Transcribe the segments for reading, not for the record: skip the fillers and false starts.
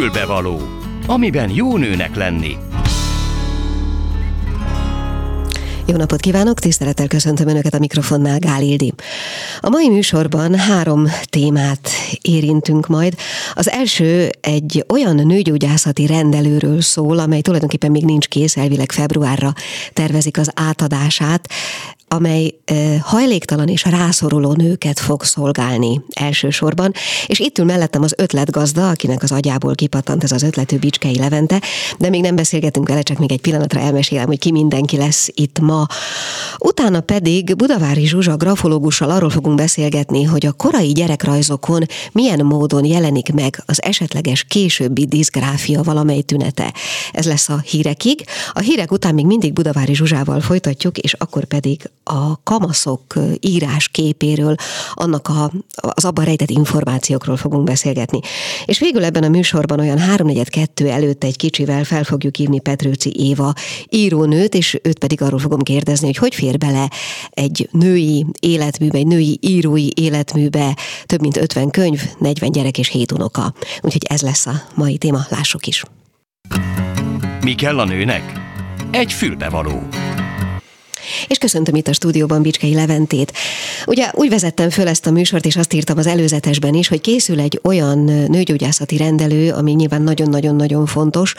Fülbevaló, amiben jó nőnek lenni. Jó napot kívánok, tisztelettel köszöntöm Önöket a mikrofonnál, Gál Ildi. A mai műsorban három témát érintünk majd. Az első egy olyan nőgyógyászati rendelőről szól, amely tulajdonképpen még nincs kész, elvileg februárra tervezik az átadását, amely hajléktalan és rászoruló nőket fog szolgálni elsősorban, és itt ül mellettem az ötletgazda, akinek az agyából kipattant ez az ötletű Bicskei Levente, de még nem beszélgetünk vele, csak még egy pillanatra elmesélem, hogy ki mindenki lesz itt ma. Utána pedig Budavári Zsuzsa grafológussal arról fogunk beszélgetni, hogy a korai gyerekrajzokon milyen módon jelenik meg az esetleges későbbi diszgráfia valamely tünete. Ez lesz a hírekig. A hírek után még mindig Budavári Zsuzsával folytatjuk, és akkor pedig a kamaszok írás képéről, annak az abban rejtett információkról fogunk beszélgetni. És végül ebben a műsorban olyan 3-4-2 előtt egy kicsivel fel fogjuk hívni Petrőczi Éva írónőt, és őt pedig arról fogom kérdezni, hogy hogy fér bele egy női életműbe, egy női írói életműbe több mint 50 könyv, 40 gyerek és 7 unoka. Úgyhogy ez lesz a mai téma, lássuk is. Mi kell a nőnek? Egy fülbevaló. És köszöntöm itt a stúdióban Bicskei Leventét. Ugye úgy vezettem föl ezt a műsort, és azt írtam az előzetesben is, hogy készül egy olyan nőgyógyászati rendelő, ami nyilván nagyon-nagyon-nagyon fontos,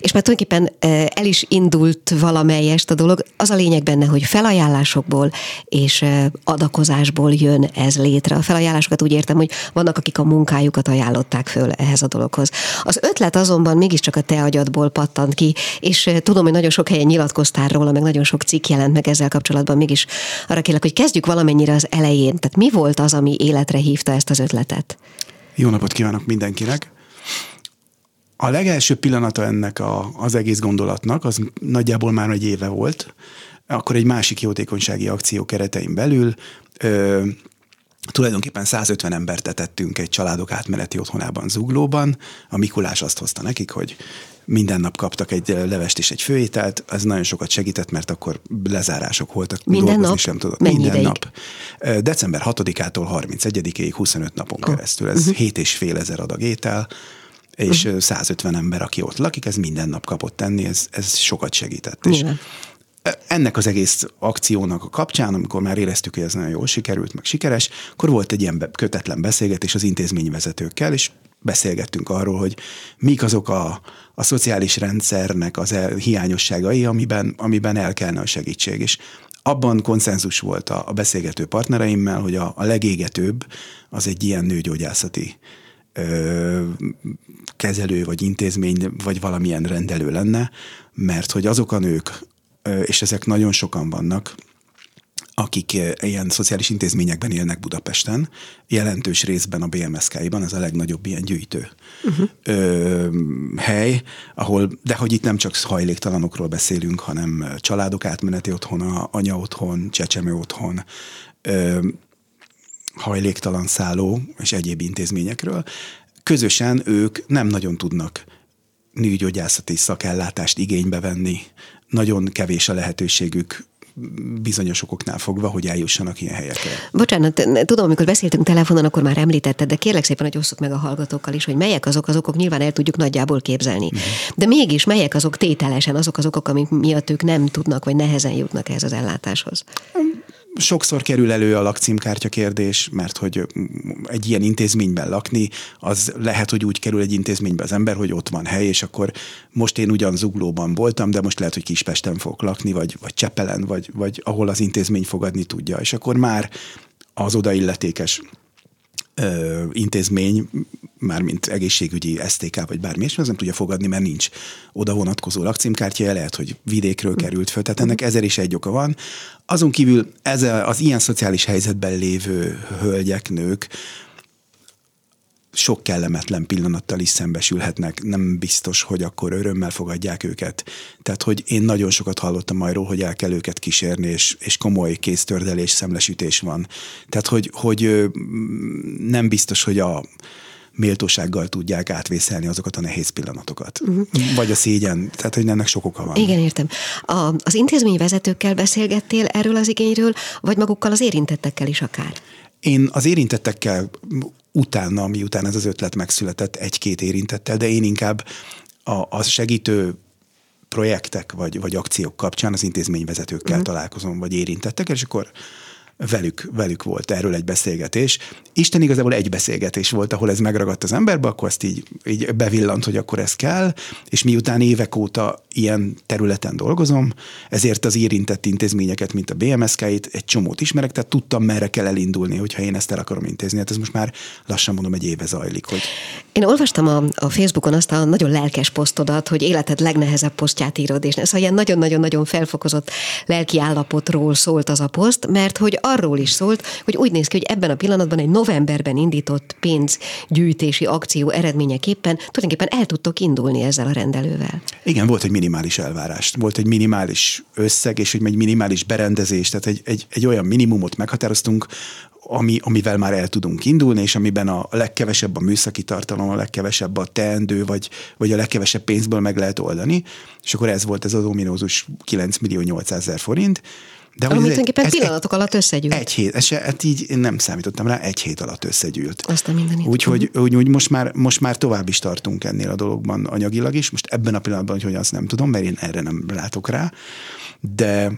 és már tulajdonképpen el is indult valamelyest a dolog. Az a lényeg benne, hogy felajánlásokból és adakozásból jön ez létre. A felajánlásokat úgy értem, hogy vannak, akik a munkájukat ajánlották föl ehhez a dologhoz. Az ötlet azonban mégiscsak a te agyadból pattant ki, és tudom, hogy nagyon sok helyen nyilatkoztál róla, meg nagyon sok cikk jelent meg ezzel kapcsolatban, mégis arra kérlek, hogy kezdjük valamennyire az elején. Tehát mi volt az, ami életre hívta ezt az ötletet? Jó napot kívánok mindenkinek! A legelső pillanata ennek az egész gondolatnak, az nagyjából már egy éve volt, akkor egy másik jótékonysági akció keretein belül tulajdonképpen 150 embert etettünk egy családok átmeneti otthonában, Zuglóban. A Mikulás azt hozta nekik, hogy minden nap kaptak egy levest és egy főételt, ez nagyon sokat segített, mert akkor lezárások voltak, dolgozni sem tudott. Minden nap? December 6-ától 31-ig 25 napon keresztül. Ez 7,5 ezer adag étel, és 150 ember, aki ott lakik, ez minden nap kapott enni, ez sokat segített. Ennek az egész akciónak a kapcsán, amikor már éreztük, hogy ez nagyon jól sikerült, meg sikeres, akkor volt egy ilyen kötetlen beszélgetés az intézményvezetőkkel, és beszélgettünk arról, hogy mik azok a szociális rendszernek az hiányosságai, amiben el kellene a segítség. És abban konszenzus volt a beszélgető partnereimmel, hogy a legégetőbb az egy ilyen nőgyógyászati kezelő, vagy intézmény, vagy valamilyen rendelő lenne, mert hogy azok a nők, és ezek nagyon sokan vannak, akik ilyen szociális intézményekben élnek Budapesten, jelentős részben a BMSK-ban, ez a legnagyobb ilyen gyűjtő hely, ahol, de hogy itt nem csak hajléktalanokról beszélünk, hanem családok átmeneti otthona, anya otthon, csecsemő otthon, hajléktalan szálló és egyéb intézményekről. Közösen ők nem nagyon tudnak nőgyógyászati szakellátást igénybe venni, nagyon kevés a lehetőségük bizonyos okoknál fogva, hogy eljussanak ilyen helyekre. Bocsánat, tudom, amikor beszéltünk telefonon, akkor már említetted, de kérlek szépen, hogy osszuk meg a hallgatókkal is, hogy melyek azok az okok, nyilván el tudjuk nagyjából képzelni. De mégis melyek azok tételesen, azok az okok, amik miatt ők nem tudnak, vagy nehezen jutnak ehhez az ellátáshoz? Sokszor kerül elő a lakcímkártya kérdés, mert hogy egy ilyen intézményben lakni, az lehet, hogy úgy kerül egy intézménybe az ember, hogy ott van hely, és akkor most én ugyan Zuglóban voltam, de most lehet, hogy Kispesten fogok lakni, vagy Csepelen, vagy ahol az intézmény fogadni tudja. És akkor már az oda illetékes intézmény, mármint egészségügyi STK, vagy bármi, és az nem tudja fogadni, mert nincs oda vonatkozó lakcímkártya, lehet, hogy vidékről került föl, tehát ennek 1001 oka van. Azon kívül ez az ilyen szociális helyzetben lévő hölgyek, nők sok kellemetlen pillanattal is szembesülhetnek, nem biztos, hogy akkor örömmel fogadják őket. Tehát, hogy én nagyon sokat hallottam arról, hogy el kell őket kísérni, és komoly kéztördelés, szemlesütés van. Tehát, hogy nem biztos, hogy a méltósággal tudják átvészelni azokat a nehéz pillanatokat. Vagy a szégyen, tehát hogy ennek sok oka van. Igen, értem. Az intézményvezetőkkel beszélgettél erről az igényről, vagy magukkal az érintettekkel is akár? Én az érintettekkel utána, miután ez az ötlet megszületett, egy-két érintettel, de én inkább a segítő projektek vagy akciók kapcsán az intézményvezetőkkel találkozom, vagy érintettek, és akkor velük volt erről egy beszélgetés. Isten igazából egy beszélgetés volt, ahol ez megragadt az emberbe, akkor azt így bevillant, hogy akkor ez kell, és miután évek óta ilyen területen dolgozom, ezért az érintett intézményeket, mint a BMSK-t, egy csomót ismerek, tehát tudtam, merre kell elindulni, hogyha én ezt el akarom intézni. Hát ez most már lassan mondom, egy éve zajlik. Hogy... Én olvastam a Facebookon azt a nagyon lelkes posztodat, hogy életed legnehezebb posztját írod, és ez ilyen nagyon-nagyon-nagyon felfokozott lelki állapotról szólt az a poszt, mert hogy arról is szólt, hogy úgy néz ki, hogy ebben a pillanatban egy novemberben indított pénzgyűjtési akció eredményeképpen tulajdonképpen el tudtok indulni ezzel a rendelővel. Igen, volt egy minimális elvárás, volt egy minimális összeg, és egy minimális berendezés, tehát egy olyan minimumot meghatároztunk, amivel már el tudunk indulni, és amiben a legkevesebb a műszaki tartalom, a legkevesebb a teendő, vagy a legkevesebb pénzből meg lehet oldani, és akkor ez volt ez az ominózus 9.800.000 forint, de ami tulajdonképpen pillanatok alatt összegyűlt. Egy hét, hát így én nem számítottam rá, egy hét alatt összegyűlt. Azt a mindenit. Úgyhogy most már tovább is tartunk ennél a dologban anyagilag is. Most ebben a pillanatban, hogy azt nem tudom, mert én erre nem látok rá, de...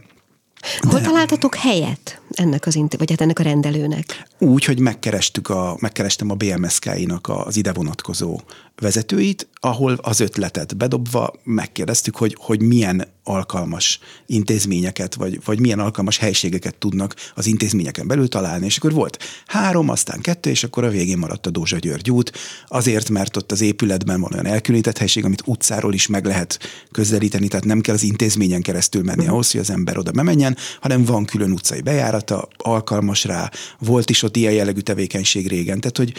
Hol találtatok helyet ennek az vagy hát ennek a rendelőnek? Úgy, hogy megkerestem a BMSK-inak az ide vonatkozó vezetőit, ahol az ötletet bedobva megkérdeztük, hogy milyen alkalmas intézményeket, vagy milyen alkalmas helységeket tudnak az intézményeken belül találni, és akkor volt 3, aztán 2, és akkor a végén maradt a Dózsa György út, azért, mert ott az épületben van olyan elkülönített helység, amit utcáról is meg lehet közelíteni, tehát nem kell az intézményen keresztül menni ahhoz, hogy az ember oda bemenjen, hanem van külön utcai bejárata, alkalmas rá, volt is ott ilyen jellegű tevékenység régen, tehát hogy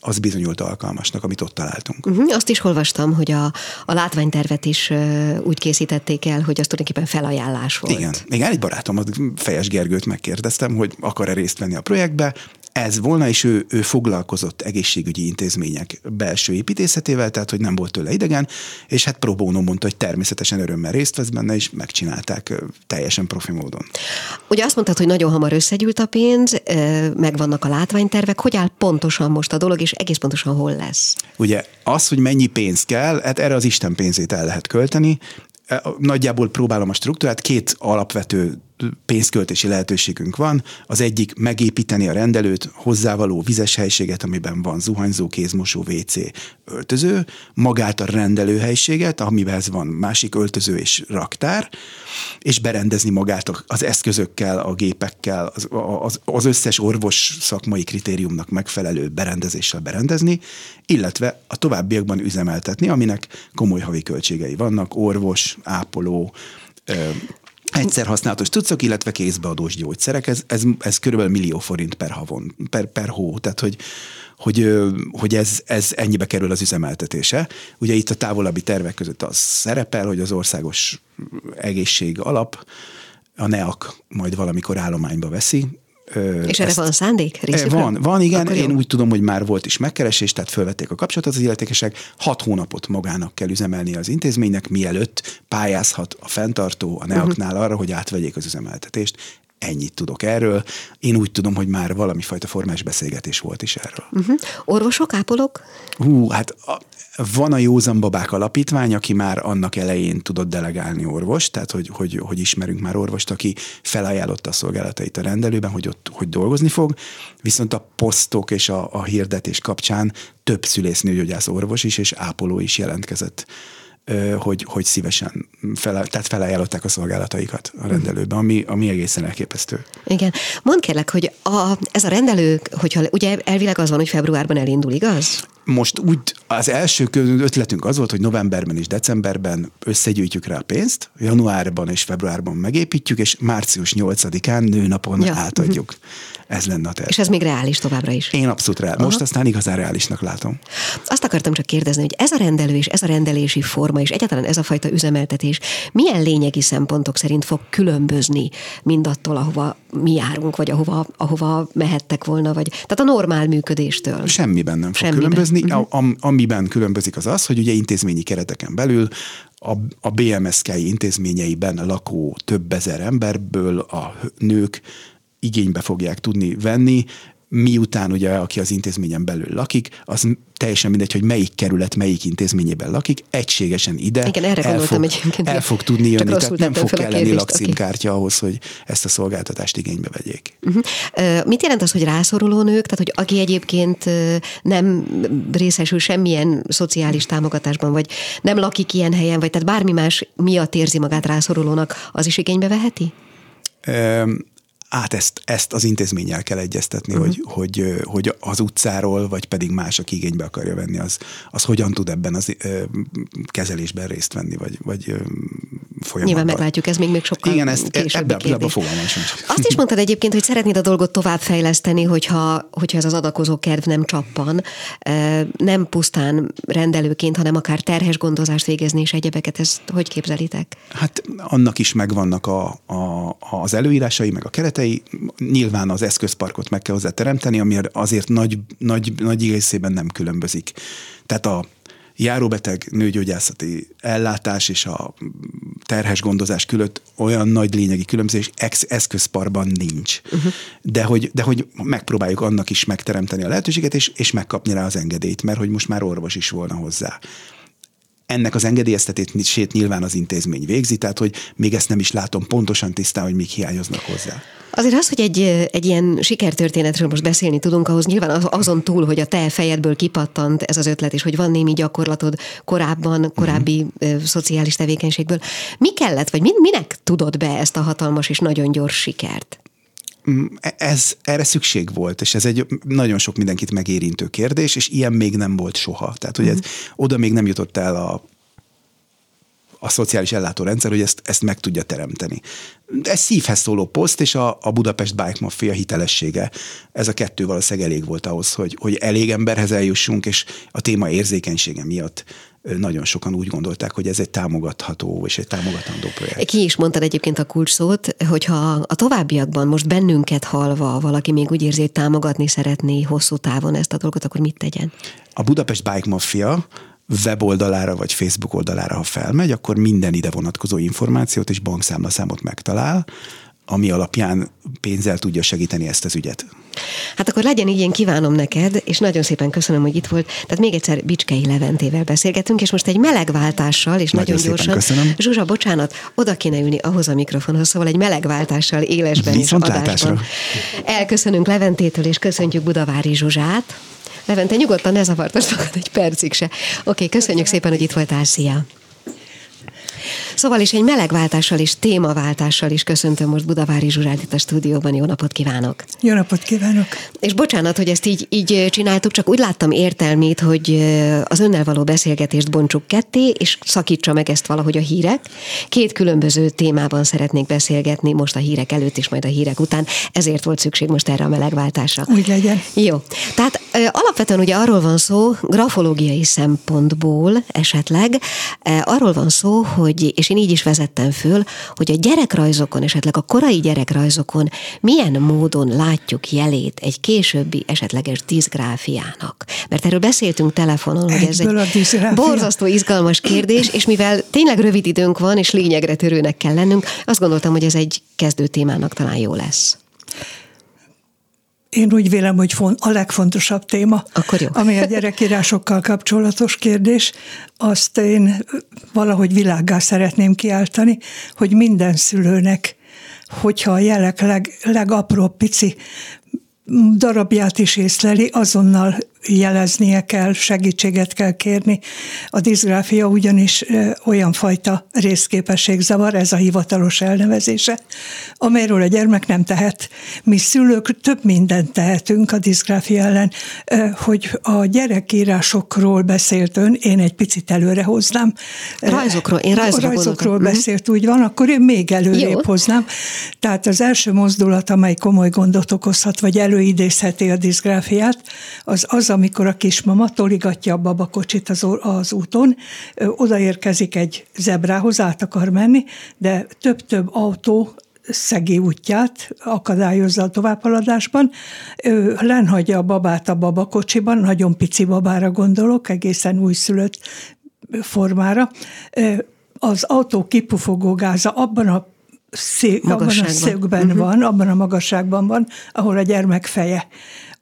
az bizonyult alkalmasnak, amit ott találtunk. Azt is olvastam, hogy a látványtervet is úgy készítették el, hogy az tulajdonképpen felajánlás volt. Igen, egy barátom, a Fejes Gergőt megkérdeztem, hogy akar-e részt venni a projektbe. Ez volna, és ő foglalkozott egészségügyi intézmények belső építészetével, tehát hogy nem volt tőle idegen, és hát pro bono mondta, hogy természetesen örömmel részt vesz benne, és megcsinálták teljesen profi módon. Ugye azt mondtad, hogy nagyon hamar összegyűlt a pénz, megvannak a látványtervek, hogy áll pontosan most a dolog, és egész pontosan hol lesz? Ugye az, hogy mennyi pénz kell, hát erre az Isten pénzét el lehet költeni. Nagyjából próbálom a struktúrát, 2 alapvető pénzköltési lehetőségünk van. Az egyik megépíteni a rendelőt, hozzávaló vizes helységet, amiben van zuhanyzó, kézmosó, WC, öltöző, magát a rendelőhelyiséget, amiben van másik öltöző és raktár, és berendezni magát az eszközökkel, a gépekkel, az összes orvos szakmai kritériumnak megfelelő berendezéssel berendezni, illetve a továbbiakban üzemeltetni, aminek komoly havi költségei vannak, orvos, ápoló, egyszer használatos cuccok, illetve kézbeadós gyógyszerek, ez körülbelül 1 millió forint per hó, tehát hogy ez ennyibe kerül az üzemeltetése. Ugye itt a távolabbi tervek között az szerepel, hogy az Országos Egészség Alap, a NEAK majd valamikor állományba veszi. És erre van szándék részükről? Van, igen. Én úgy tudom, hogy már volt is megkeresés, tehát fölvették a kapcsolatot az illetékesek. 6 hónapot magának kell üzemelnie az intézménynek, mielőtt pályázhat a fenntartó a NEAK-nál arra, hogy átvegyék az üzemeltetést. Ennyit tudok erről. Én úgy tudom, hogy már valami fajta formás beszélgetés volt is erről. Orvosok, ápolók? Van a Józan Babák Alapítvány, aki már annak elején tudott delegálni orvost, tehát hogy ismerünk már orvost, aki felajánlotta a szolgálatait a rendelőben, hogy ott hogy dolgozni fog, viszont a posztok és a hirdetés kapcsán több szülésznőgyógyász orvos is és ápoló is jelentkezett, hogy szívesen felajánlották a szolgálataikat a rendelőben, ami egészen elképesztő. Igen. Mondd kérlek, hogy ez a rendelő, hogyha ugye elvileg az van, hogy februárban elindul, igaz? Most úgy az első ötletünk az volt, hogy novemberben és decemberben összegyűjtjük rá a pénzt, januárban és februárban megépítjük, és március 8-án nőnapon átadjuk. Ez lenne a terv. És ez még reális továbbra is? Én abszolút reális. Most aztán igazán reálisnak látom. Azt akartam csak kérdezni, hogy ez a rendelő és ez a rendelési forma, és egyáltalán ez a fajta üzemeltetés milyen lényegi szempontok szerint fog különbözni mindattól, ahova mi járunk, vagy ahova mehettek volna, vagy tehát a normál működéstől? Semmiben nem fog különbözni. Amiben különbözik az az, hogy ugye intézményi kereteken belül a BMSK-i intézményeiben lakó több ezer emberből a nők igénybe fogják tudni venni miután ugye, aki az intézményen belül lakik, az teljesen mindegy, hogy melyik kerület, melyik intézményében lakik, egységesen ide igen, erre el fog tudni jönni, tehát nem fog kelleni lakcímkártya ahhoz, hogy ezt a szolgáltatást igénybe vegyék. Uh-huh. Mit jelent az, hogy rászoruló nők, tehát hogy aki egyébként nem részesül semmilyen szociális támogatásban, vagy nem lakik ilyen helyen, vagy tehát bármi más miatt érzi magát rászorulónak, az is igénybe veheti? Ezt az intézménnyel kell egyeztetni, uh-huh. hogy az utcáról, vagy pedig más, aki igénybe akarja venni, az hogyan tud ebben az kezelésben részt venni, vagy folyamatban. Nyilván meglátjuk, ez még sokkal igen, későbbi kérdés. Azt is mondtad egyébként, hogy szeretnéd a dolgot továbbfejleszteni, hogyha ez az adakozó kedv nem csappan, nem pusztán rendelőként, hanem akár terhes gondozást végezni és egyebeket. Ezt hogy képzelitek? Hát annak is megvannak az előírásai, meg a keretei. Nyilván az eszközparkot meg kell hozzá teremteni, ami azért nagy részében nem különbözik. Tehát a járóbeteg nőgyógyászati ellátás és a terhes gondozás között olyan nagy lényegi különbség eszközparban nincs. Uh-huh. De hogy megpróbáljuk annak is megteremteni a lehetőséget, és megkapni rá az engedélyt, mert hogy most már orvos is volna hozzá. Ennek az engedélyeztetését nyilván az intézmény végzi, tehát hogy még ezt nem is látom pontosan tisztán, hogy még hiányoznak hozzá. Azért az, hogy egy ilyen sikertörténetről most beszélni tudunk, ahhoz nyilván azon túl, hogy a te fejedből kipattant ez az ötlet, és hogy van némi gyakorlatod korábbi szociális tevékenységből. Mi kellett, vagy minek tudod be ezt a hatalmas és nagyon gyors sikert? Erre szükség volt, és ez egy nagyon sok mindenkit megérintő kérdés, és ilyen még nem volt soha. Tehát, hogy ez, oda még nem jutott el a szociális ellátórendszer, hogy ezt meg tudja teremteni. Ez szívhez szóló poszt, és a Budapest Bike Mafia hitelessége, ez a kettő valószínűleg elég volt ahhoz, hogy elég emberhez eljussunk, és a téma érzékenysége miatt nagyon sokan úgy gondolták, hogy ez egy támogatható és egy támogatandó projekt. Ki is mondtad egyébként a kulcsszót, hogyha a továbbiakban most bennünket hallva valaki még úgy érzi, hogy támogatni szeretné hosszú távon ezt a dolgot, akkor mit tegyen? A Budapest Bike Mafia weboldalára vagy Facebook oldalára, ha felmegy, akkor minden ide vonatkozó információt és bankszámlaszámot megtalál, ami alapján pénzzel tudja segíteni ezt az ügyet. Hát akkor legyen így, én kívánom neked, és nagyon szépen köszönöm, hogy itt volt. Tehát még egyszer Bicskei Leventével beszélgetünk, és most egy melegváltással, és nagyon gyorsan. Köszönöm. Zsuzsa, bocsánat, oda kéne ülni ahhoz a mikrofonhoz, szóval egy melegváltással élesben és adásban. Elköszönünk Leventétől, és köszöntjük Budavári Zsuzsát. Levente, nyugodtan ne zavartasd magad egy percig se. Oké, köszönjük szépen, hogy itt voltál. Szia! Szóval is egy melegváltással és témaváltással is köszöntöm most Budavári Zsuzsát itt a stúdióban. Jó napot kívánok! Jó napot kívánok! És bocsánat, hogy ezt így csináltuk, csak úgy láttam értelmét, hogy az önnel való beszélgetést bontsuk ketté, és szakítsa meg ezt valahogy a hírek. Két különböző témában szeretnék beszélgetni, most a hírek előtt és majd a hírek után. Ezért volt szükség most erre a melegváltásra. Úgy legyen. Jó. Tehát alapvetően ugye arról van szó, grafológiai szempontból esetleg, arról van szó, hogy, és én így is vezettem föl, hogy a gyerekrajzokon, esetleg a korai gyerekrajzokon milyen módon látjuk jelét egy későbbi esetleges diszgráfiának. Mert erről beszéltünk telefonon, hogy ez egy borzasztó izgalmas kérdés, és mivel tényleg rövid időnk van, és lényegre törőnek kell lennünk, azt gondoltam, hogy ez egy kezdő témának talán jó lesz. Én úgy vélem, hogy a legfontosabb téma, ami a gyerekírásokkal kapcsolatos kérdés, azt én valahogy világgá szeretném kiáltani, hogy minden szülőnek, hogyha a jelek legapróbb pici darabját is észleli, azonnal jeleznie kell, segítséget kell kérni. A diszgráfia ugyanis olyan fajta részképességzavar, ez a hivatalos elnevezése, amelyről a gyermek nem tehet. Mi szülők több mindent tehetünk a diszgráfia ellen, hogy a gyerekírásokról beszélt ön, én egy picit előre hoznám. Rajzokról beszélt, úgy van, akkor én még előrébb hoznám. Tehát az első mozdulat, amely komoly gondot okozhat, vagy előidézheti a diszgráfiát, az, amikor a kismama toligatja a babakocsit az úton, odaérkezik egy zebrához, át akar menni, de több-több autó szegi útját akadályozza a továbbhaladásban. Ő lenhagyja a babát a babakocsiban, nagyon pici babára gondolok, egészen újszülött formára. Az autó kipufogó gáza abban a szögben van, abban a magasságban van, ahol a gyermek feje.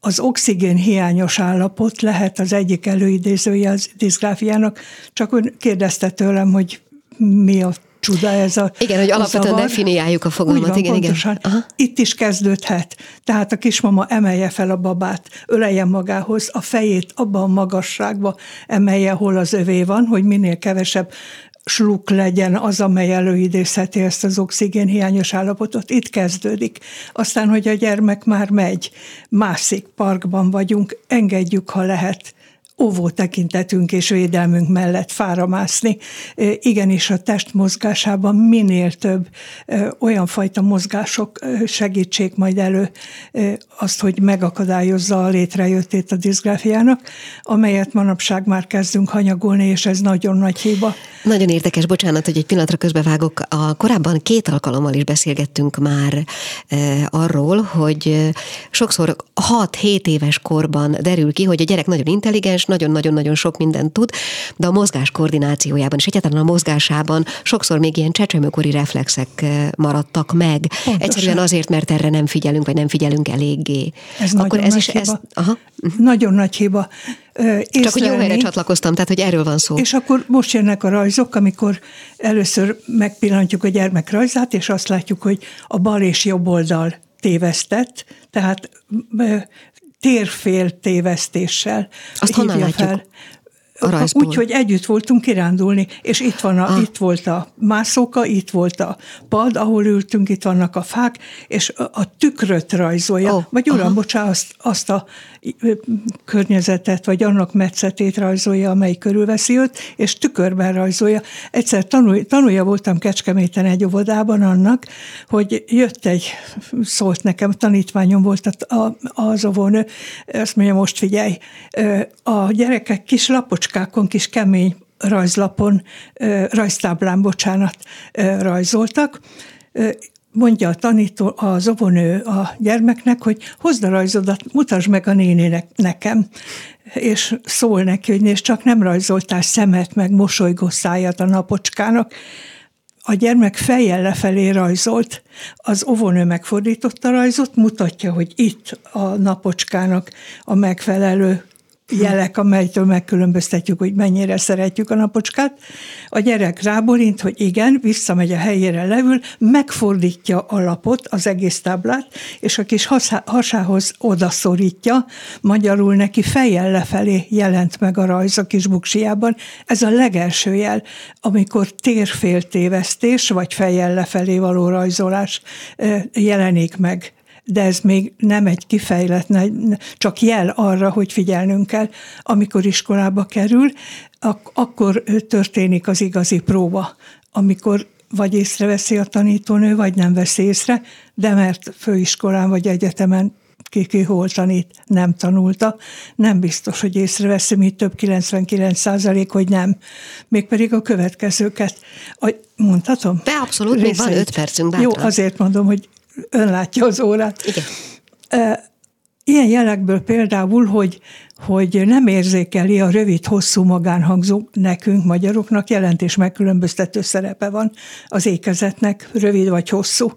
az oxigén hiányos állapot lehet az egyik előidézője a diszgráfiának, csak ön kérdezte tőlem, hogy mi a csuda ez a igen, hogy alapvetően definiáljuk a fogalmat. Van, igen, pontosan. Igen. Itt is kezdődhet. Tehát a kismama emelje fel a babát, ölelje magához, a fejét abban a magasságba emelje, hol az övé van, hogy minél kevesebb sluk legyen az, amely előidézheti ezt az oxigénhiányos állapotot. Itt kezdődik. Aztán, hogy a gyermek már megy, mászik, parkban vagyunk, engedjük, ha lehet, óvó tekintetünk és védelmünk mellett fára mászni. Igenis a test mozgásában minél több olyan fajta mozgások segítsék majd elő azt, hogy megakadályozza a létrejöttét a diszgráfiának, amelyet manapság már kezdünk hanyagolni, és ez nagyon nagy hiba. Nagyon érdekes, bocsánat, hogy egy pillanatra közbevágok. A korábban 2 alkalommal is beszélgettünk már arról, hogy sokszor 6-7 éves korban derül ki, hogy a gyerek nagyon intelligens, nagyon-nagyon-nagyon sok mindent tud, de a mozgás koordinációjában és egyáltalán a mozgásában sokszor még ilyen csecsemőkori reflexek maradtak meg. Pontosan. Egyszerűen azért, mert erre nem figyelünk, vagy nem figyelünk eléggé. Ez akkor nagyon nagy hiba. Nagyon nagy hiba. Csak hogy jó helyre csatlakoztam, tehát hogy erről van szó. És akkor most jönnek a rajzok, amikor először megpillantjuk a gyermek rajzát, és azt látjuk, hogy a bal és jobb oldal tévesztett, tehát térfél tévesztéssel. Azt honnan látjuk fel a rajzból? Úgy, hogy együtt voltunk kirándulni, és itt volt a mászóka, itt volt a pad, ahol ültünk, itt vannak a fák, és a tükröt rajzolja. Vagy uram, bocsánat, azt a környezetet, vagy annak metszetét rajzolja, amely körülveszi őt, és tükörben rajzolja. Egyszer tanulja voltam Kecskeméten egy óvodában annak, hogy jött szólt nekem, tanítványom volt az óvónő, azt mondja, most figyelj, a gyerekek kis lapocskákon, kis kemény rajztáblán, rajzoltak. Mondja a tanító, az óvónő a gyermeknek, hogy hozd a rajzodat, mutasd meg a néninek nekem. És szól neki, hogy nézd, csak nem rajzoltál szemet, meg mosolygó száját a napocskának. A gyermek fejjel lefelé rajzolt, az óvónő megfordította a rajzot, mutatja, hogy itt a napocskának a megfelelő jelek, amelytől megkülönböztetjük, hogy mennyire szeretjük a napocskát. A gyerek ráborint, hogy igen, visszamegy a helyére, leül, megfordítja a lapot, az egész táblát, és a kis hasához odaszorítja, magyarul neki fejjel lefelé jelent meg a rajz a kis buksijában. Ez a legelső jel, amikor térféltévesztés, vagy fejjel lefelé való rajzolás jelenik meg. De ez még nem egy kifejlett, csak jel arra, hogy figyelnünk kell, amikor iskolába kerül, akkor történik az igazi próba, amikor vagy észreveszi a tanítónő, vagy nem veszi észre, de mert főiskolán vagy egyetemen ki hol tanít, nem tanulta, nem biztos, hogy észreveszi, mint több 99%, hogy nem. Mégpedig a következőket, mondhatom? De abszolút, még van 5 percünk, bátran. Jó, azért mondom, hogy ön látja az órát. Igen. Ilyen jelekből például, hogy nem érzékeli a rövid-hosszú magánhangzó, nekünk, magyaroknak jelentés megkülönböztető szerepe van az ékezetnek, rövid vagy hosszú.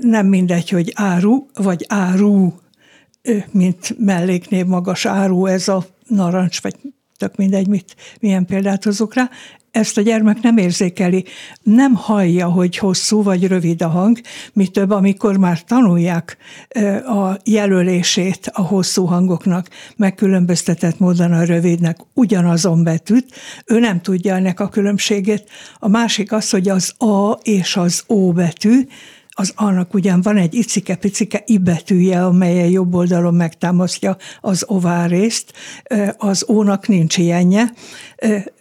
Nem mindegy, hogy áru vagy áru, mint melléknév magas áru, ez a narancs, vagy tök mindegy, milyen példát hozok rá. Ezt a gyermek nem érzékeli, nem hallja, hogy hosszú vagy rövid a hang, mi több, amikor már tanulják a jelölését a hosszú hangoknak, megkülönböztetett módon a rövidnek ugyanazon betűt, ő nem tudja ennek a különbségét. A másik az, hogy az A és az O betű, az annak ugyan van egy icike-picike I betűje, amelyen jobb oldalon megtámasztja az ovál részt, az O-nak nincs ilyenje.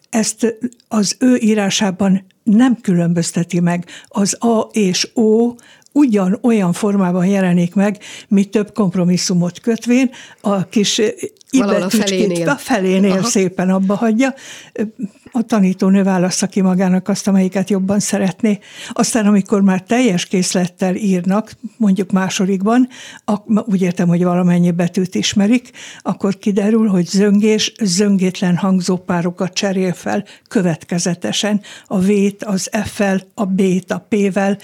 Ezt az ő írásában nem különbözteti meg. Az A és O ugyanolyan formában jelenik meg, mi több kompromisszumot kötvén, a kis ibetűcskét a felénél szépen abba hagyja. A tanítónő válassza ki magának azt, amelyiket jobban szeretné. Aztán, amikor már teljes készlettel írnak, mondjuk másodikban, úgy értem, hogy valamennyi betűt ismerik, akkor kiderül, hogy zöngés, zöngétlen hangzópárokat cserél fel következetesen. A V-t, az F-fel, a B-t, a P-vel,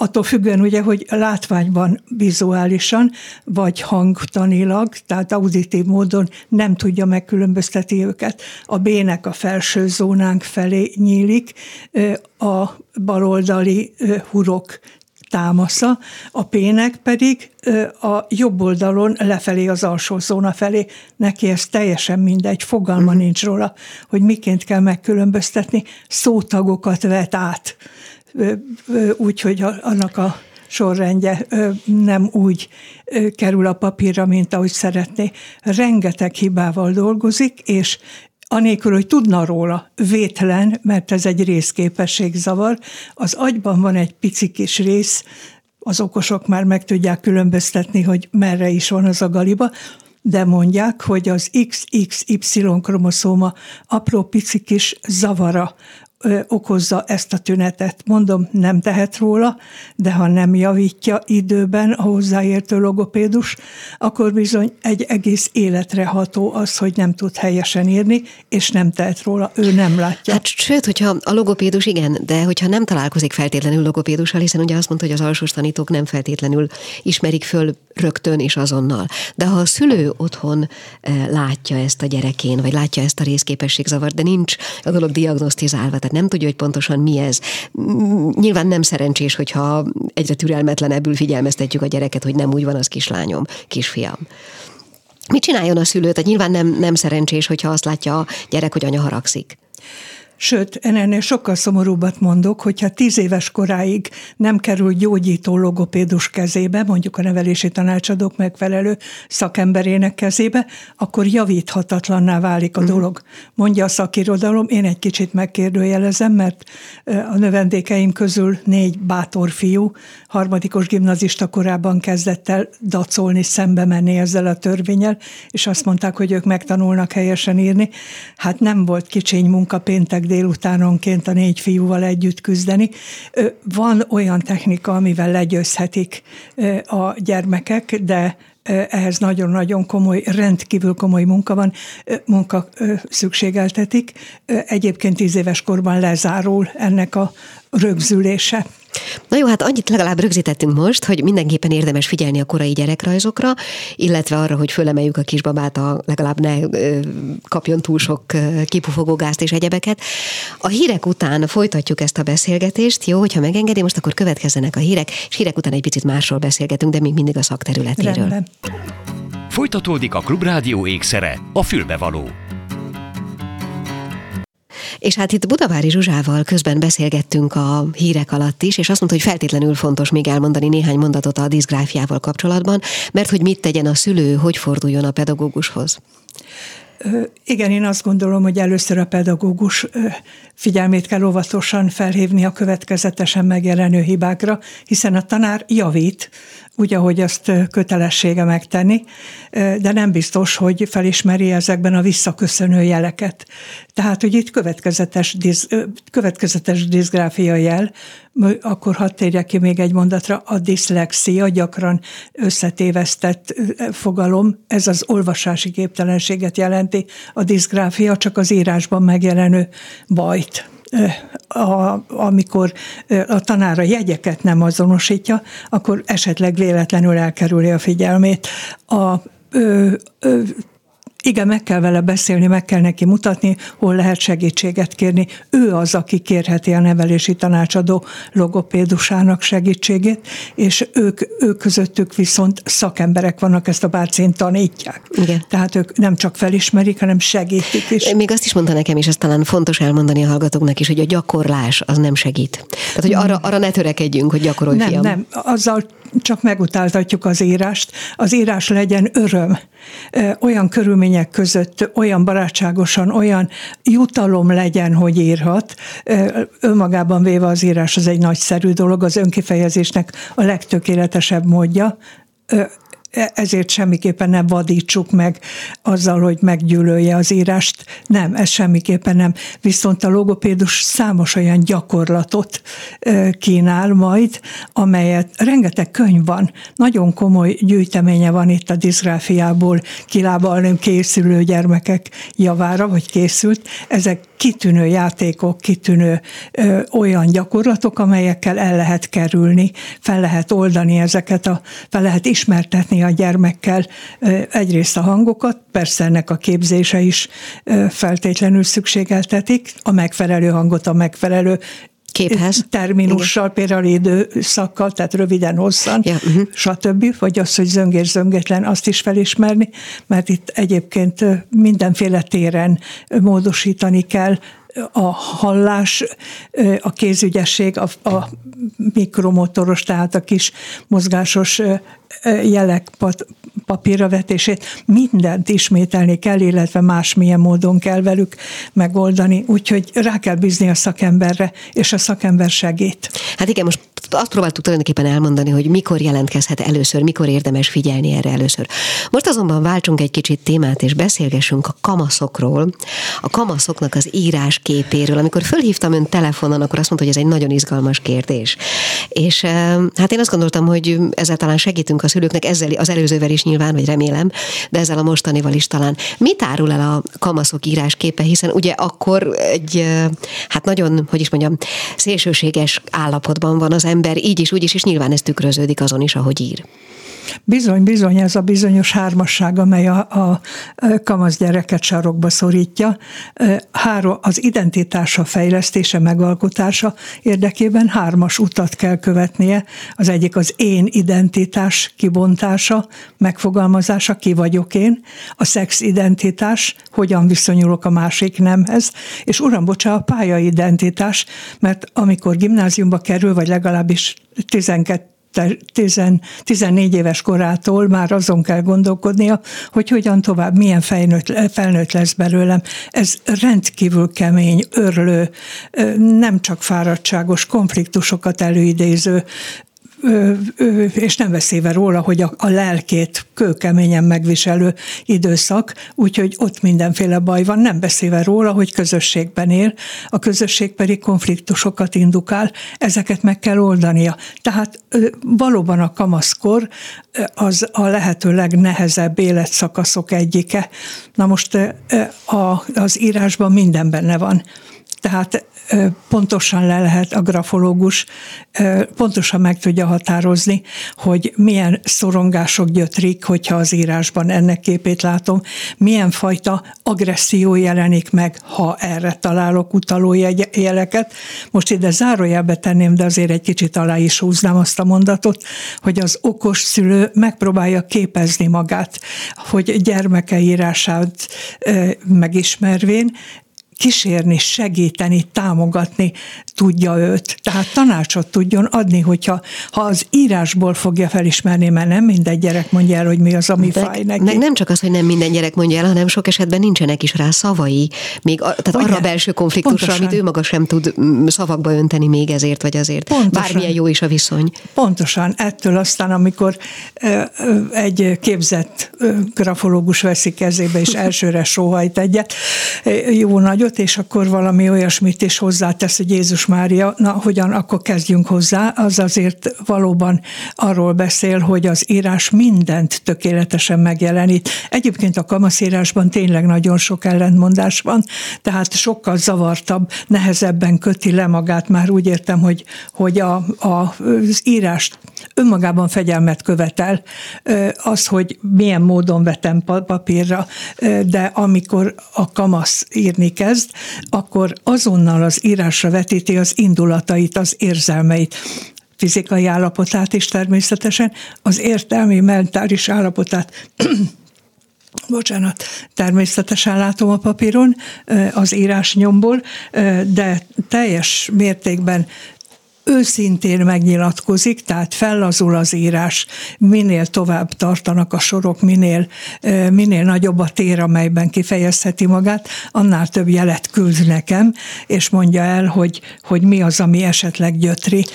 attól függően ugye, hogy látványban vizuálisan, vagy hangtanilag, tehát auditív módon nem tudja megkülönböztetni őket. A B-nek a felső zónánk felé nyílik, a baloldali hurok támasza, a P-nek pedig a jobb oldalon lefelé az alsó zóna felé. Neki ez teljesen mindegy, fogalma nincs róla, hogy miként kell megkülönböztetni, szótagokat vet át, úgyhogy annak a sorrendje nem úgy kerül a papírra, mint ahogy szeretné. Rengeteg hibával dolgozik, és anélkül, hogy tudna róla, vétlen, mert ez egy részképességzavar, az agyban van egy pici kis rész, az okosok már meg tudják különböztetni, hogy merre is van az a galiba, de mondják, hogy az XXY-kromoszóma apró pici kis zavara okozza ezt a tünetet. Mondom, nem tehet róla, de ha nem javítja időben a hozzáértő logopédus, akkor bizony egy egész életre ható az, hogy nem tud helyesen írni, és nem tehet róla, ő nem látja. Hát sőt, hogyha a logopédus igen, de hogyha nem találkozik feltétlenül logopédussal, hiszen ugye azt mondta, hogy az alsós tanítók nem feltétlenül ismerik föl rögtön és azonnal. De ha a szülő otthon látja ezt a gyerekén, vagy látja ezt a részképességzavart, de nincs a dolog diagnosztizálva, tehát nem tudja, hogy pontosan mi ez. Nyilván nem szerencsés, hogyha egyre türelmetlenebbül figyelmeztetjük a gyereket, hogy nem úgy van, az kislányom, kisfiam. Mit csináljon a szülő? Tehát nyilván nem szerencsés, hogyha azt látja a gyerek, hogy anya haragszik. Sőt, ennél sokkal szomorúbbat mondok, hogyha 10 éves koráig nem kerül gyógyító logopédus kezébe, mondjuk a nevelési tanácsadók megfelelő szakemberének kezébe, akkor javíthatatlanná válik a dolog. Mondja a szakirodalom, én egy kicsit megkérdőjelezem, mert a növendékeim közül 4 bátor fiú, harmadikos gimnazista korában kezdett el dacolni, szembe menni ezzel a törvénnyel, és azt mondták, hogy ők megtanulnak helyesen írni. Hát nem volt kicsiny munka péntek délutánonként a 4 fiúval együtt küzdeni. Van olyan technika, amivel legyőzhetik a gyermekek, de ehhez nagyon-nagyon komoly, rendkívül komoly munka van, munka szükségeltetik. Egyébként 10 éves korban lezárul ennek a rögzülése. Na jó, hát annyit legalább rögzítettünk most, hogy mindenképpen érdemes figyelni a korai gyerekrajzokra, illetve arra, hogy fölemeljük a kisbabát, legalább ne kapjon túl sok kipufogógázt és egyebeket. A hírek után folytatjuk ezt a beszélgetést, jó, hogyha megengedi, most akkor következzenek a hírek, és hírek után egy picit másról beszélgetünk, de még mindig a szakterületéről. Rendben. Folytatódik a Klubrádió ékszere, a fülbevaló. És hát itt Budavári Zsuzsával közben beszélgettünk a hírek alatt is, és azt mondta, hogy feltétlenül fontos még elmondani néhány mondatot a diszgráfiával kapcsolatban, mert hogy mit tegyen a szülő, hogy forduljon a pedagógushoz. Igen, én azt gondolom, hogy először a pedagógus figyelmét kell óvatosan felhívni a következetesen megjelenő hibákra, hiszen a tanár javít, úgy, ahogy azt kötelessége megtenni, de nem biztos, hogy felismeri ezekben a visszaköszönő jeleket. Tehát, hogy itt következetes diszgráfia jel, akkor hadd térjek ki még egy mondatra, a diszlexia gyakran összetévesztett fogalom, ez az olvasási képtelenséget jelenti, a diszgráfia csak az írásban megjelenő bajt. Amikor a tanár a jegyeket nem azonosítja, akkor esetleg véletlenül elkerüli a figyelmét. Igen, meg kell vele beszélni, meg kell neki mutatni, hol lehet segítséget kérni. Ő az, aki kérheti a nevelési tanácsadó logopédusának segítségét, és ők közöttük viszont szakemberek vannak, ezt a bárcén tanítják. Igen. Tehát ők nem csak felismerik, hanem segítik is. Még azt is mondta nekem, és ezt talán fontos elmondani a hallgatóknak is, hogy a gyakorlás az nem segít. Tehát, hogy arra ne törekedjünk, hogy gyakorolj, fiam. Nem, azzal csak megutáltatjuk az írást. Az írás legyen öröm. Olyan körülmények között, olyan barátságosan, olyan jutalom legyen, hogy írhat. Önmagában véve az írás az egy nagyszerű dolog, az önkifejezésnek a legtökéletesebb módja. Ezért semmiképpen nem vadítsuk meg azzal, hogy meggyűlölje az írást. Nem, ez semmiképpen nem. Viszont a logopédus számos olyan gyakorlatot kínál majd, amelyet rengeteg könyv van. Nagyon komoly gyűjteménye van itt a diszgráfiából kilábalni készülő gyermekek javára, vagy készült. Ezek kitűnő játékok, kitűnő olyan gyakorlatok, amelyekkel el lehet kerülni, fel lehet oldani ezeket, fel lehet ismertetni a gyermekkel egyrészt a hangokat, persze ennek a képzése is feltétlenül szükségeltetik, a megfelelő hangot a megfelelő képhez. Terminussal, igen. Például időszakkal, tehát röviden, hosszan, ja, uh-huh. stb. Vagy az, hogy zöngés-zöngetlen, azt is felismerni, mert itt egyébként mindenféle téren módosítani kell, a hallás, a kézügyesség, a mikromotoros, tehát a kis mozgásos jelek papírra vetését, mindent ismételni kell, illetve másmilyen módon kell velük megoldani, úgyhogy rá kell bízni a szakemberre, és a szakember segít. Hát igen, most azt próbáltuk tulajdonképpen elmondani, hogy mikor jelentkezhet először, mikor érdemes figyelni erre először. Most azonban váltsunk egy kicsit témát, és beszélgessünk a kamaszokról, a kamaszoknak az írásképéről. Amikor fölhívtam önt telefonon, akkor azt mondta, hogy ez egy nagyon izgalmas kérdés. És hát én azt gondoltam, hogy ezzel talán segítünk a szülőknek, ezzel az előzővel is nyilván, vagy remélem, de ezzel a mostanival is talán. Mit árul el a kamaszok írásképe, hiszen ugye akkor egy, hát nagyon, hogy is mondjam, szélsőséges állapotban van az ember, így is, úgy is, és nyilván ez tükröződik azon is, ahogy ír. Bizony, bizony, ez a bizonyos hármasság, amely a kamasz gyereket sarokba szorítja. Az identitása fejlesztése, megalkotása érdekében hármas utat kell követnie. Az egyik az én identitás kibontása, megfogalmazása, ki vagyok én, a szexidentitás, hogyan viszonyulok a másik nemhez, és uram, bocsánat, a pályaidentitás, mert amikor gimnáziumba kerül, vagy legalábbis 14 éves korától már azon kell gondolkodnia, hogy hogyan tovább, milyen felnőtt lesz belőlem. Ez rendkívül kemény, örlő, nem csak fáradtságos, konfliktusokat előidéző, és nem beszélve róla, hogy a lelkét kőkeményen megviselő időszak, úgyhogy ott mindenféle baj van, nem beszélve róla, hogy közösségben él, a közösség pedig konfliktusokat indukál, ezeket meg kell oldania. Tehát valóban a kamaszkor az a lehető legnehezebb életszakaszok egyike. Na most az írásban minden benne van. Tehát pontosan le lehet a grafológus, pontosan meg tudja határozni, hogy milyen szorongások gyötrik, hogyha az írásban ennek képét látom, milyen fajta agresszió jelenik meg, ha erre találok utaló jeleket. Most ide zárójelbe tenném, de azért egy kicsit alá is húznám azt a mondatot, hogy az okos szülő megpróbálja képezni magát, hogy gyermeke írását megismervén, kísérni, segíteni, támogatni tudja őt. Tehát tanácsot tudjon adni, hogyha az írásból fogja felismerni, mert nem minden gyerek mondja el, hogy mi az, ami fáj neki. Meg nem csak az, hogy nem minden gyerek mondja el, hanem sok esetben nincsenek is rá szavai, még tehát arra a belső konfliktusra, pontosan. Amit ő maga sem tud szavakba önteni még ezért vagy azért. Pontosan. Bármilyen jó is a viszony. Pontosan. Ettől aztán, amikor egy képzett grafológus veszi kezébe, és elsőre sóhajt egyet, jó nagyot, és akkor valami olyasmit is hozzátesz, hogy Jézus Mária, na hogyan, akkor kezdjünk hozzá, az azért valóban arról beszél, hogy az írás mindent tökéletesen megjelenít. Egyébként a kamaszírásban tényleg nagyon sok ellentmondás van, tehát sokkal zavartabb, nehezebben köti le magát, már úgy értem, hogy az írást önmagában fegyelmet követel, az, hogy milyen módon vetem papírra, de amikor a kamasz írni kell, akkor azonnal az írásra vetíti az indulatait, az érzelmeit, fizikai állapotát is természetesen, az értelmi, mentális állapotát, bocsánat, természetesen látom a papíron, az írásnyomból, de teljes mértékben őszintén megnyilatkozik, tehát fellazul az írás, minél tovább tartanak a sorok, minél nagyobb a tér, amelyben kifejezheti magát, annál több jelet küld nekem, és mondja el, hogy mi az, ami esetleg gyötri.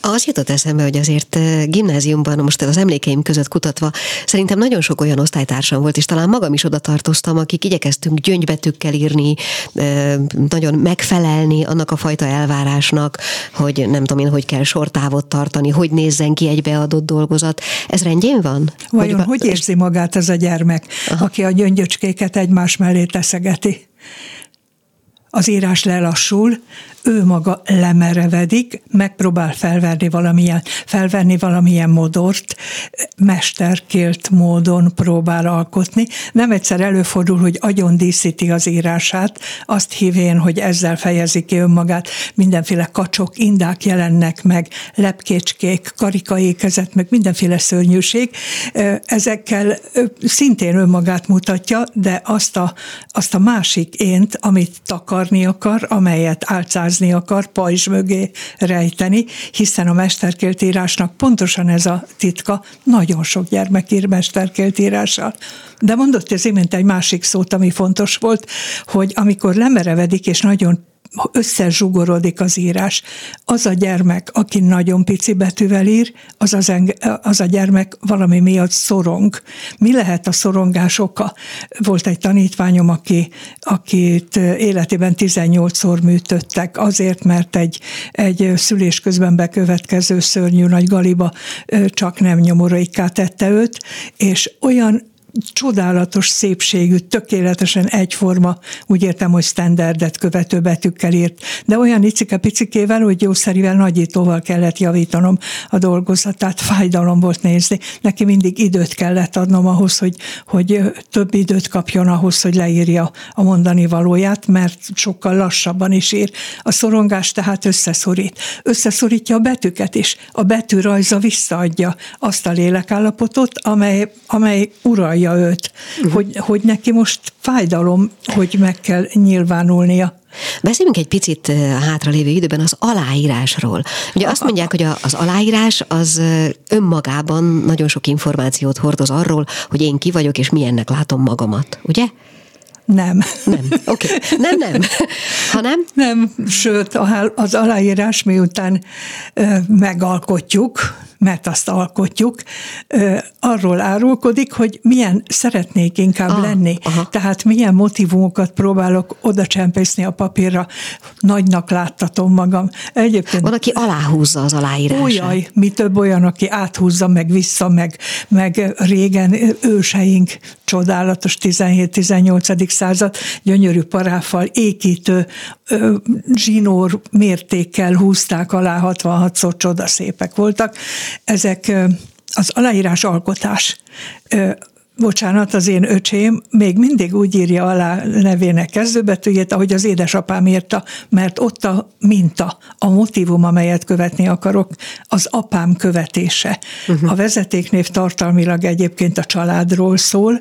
Az jutott eszembe, hogy azért gimnáziumban, most az emlékeim között kutatva, szerintem nagyon sok olyan osztálytársam volt, és talán magam is oda tartoztam, akik igyekeztünk gyöngybetűkkel írni, nagyon megfelelni annak a fajta elvárásnak, hogy nem tudom én, hogy kell sortávot tartani, hogy nézzen ki egy beadott dolgozat. Ez rendjén van? Vajon hogy érzi magát ez a gyermek, aha. aki a gyöngyöcskéket egymás mellé teszegeti? az írás lelassul, ő maga lemerevedik, megpróbál felverni valamilyen modort, mesterkélt módon próbál alkotni. Nem egyszer előfordul, hogy agyon díszíti az írását, azt hívén, hogy ezzel fejezi ki önmagát, mindenféle kacsok, indák jelennek meg, lepkécskék, karikaékezet, meg mindenféle szörnyűség. Ezekkel szintén önmagát mutatja, de azt a másik ént, amit takarni akar, amelyet álcázni akar, pajzs mögé rejteni, hiszen a mesterkélt írásnak pontosan ez a titka, nagyon sok gyermek ír mesterkélt írással. De mondott az imént egy másik szót, ami fontos volt, hogy amikor lemerevedik és nagyon összezsugorodik az írás, az a gyermek, aki nagyon pici betűvel ír, az a gyermek valami miatt szorong. Mi lehet a szorongás oka? Volt egy tanítványom, akit életében 18-szor műtöttek, azért, mert egy szülés közben bekövetkező szörnyű nagy galiba csak nem nyomorikká tette őt, és olyan csodálatos szépségű, tökéletesen egyforma, úgy értem, hogy standardet követő betűkkel írt, de olyan icike-picikével, hogy jószerivel nagyítóval kellett javítanom a dolgozatát, fájdalom volt nézni. Neki mindig időt kellett adnom ahhoz, hogy több időt kapjon ahhoz, hogy leírja a mondani valóját, mert sokkal lassabban is ír. A szorongás tehát összeszorít. Összeszorítja a betűket is. A betű rajza visszaadja azt a lélekállapotot, amely uralja őt, hogy neki most fájdalom, hogy meg kell nyilvánulnia. Beszéljünk egy picit hátralévő időben az aláírásról. Ugye azt mondják, hogy az aláírás az önmagában nagyon sok információt hordoz arról, hogy én ki vagyok és milyennek látom magamat, ugye? Nem. Nem, oké. Okay. Nem. Ha nem? Nem, sőt, az aláírás miután megalkotjuk, mert azt alkotjuk, arról árulkodik, hogy milyen szeretnék inkább lenni. Aha. Tehát milyen motivumokat próbálok oda csempészni a papírra, nagynak láttatom magam. Egyébként van, aki aláhúzza az aláírását. Újjaj, mi több olyan, aki áthúzza, meg vissza, meg régen őseink csodálatos 17-18. Század gyönyörű paráffal, ékítő zsinór mértékkel húzták alá, 66-szor csodaszépek voltak. Ezek az aláírás alkotás. Bocsánat, az én öcsém még mindig úgy írja alá nevének kezdőbetűjét, ahogy az édesapám írta, mert ott a minta, a motivum, amelyet követni akarok, az apám követése. A vezetéknév tartalmilag egyébként a családról szól,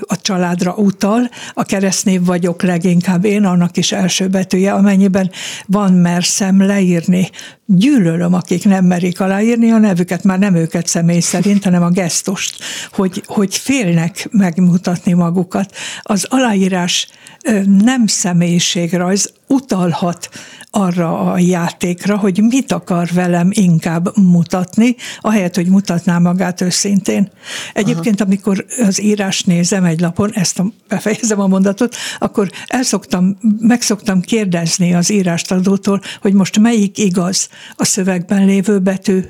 a családra utal, a keresztnév vagyok leginkább én, annak is első betűje, amennyiben van merszem leírni. Gyűlölöm, akik nem merik aláírni a nevüket, már nem őket személy szerint, hanem a gesztust, hogy félnek megmutatni magukat. Az aláírás nem személyiségrajz, utalhat arra a játékra, hogy mit akar velem inkább mutatni, ahelyett, hogy mutatná magát őszintén. Egyébként, amikor az írás nézem egy lapon, befejezem a mondatot, akkor meg szoktam kérdezni az írástadótól, hogy most melyik igaz, a szövegben lévő betű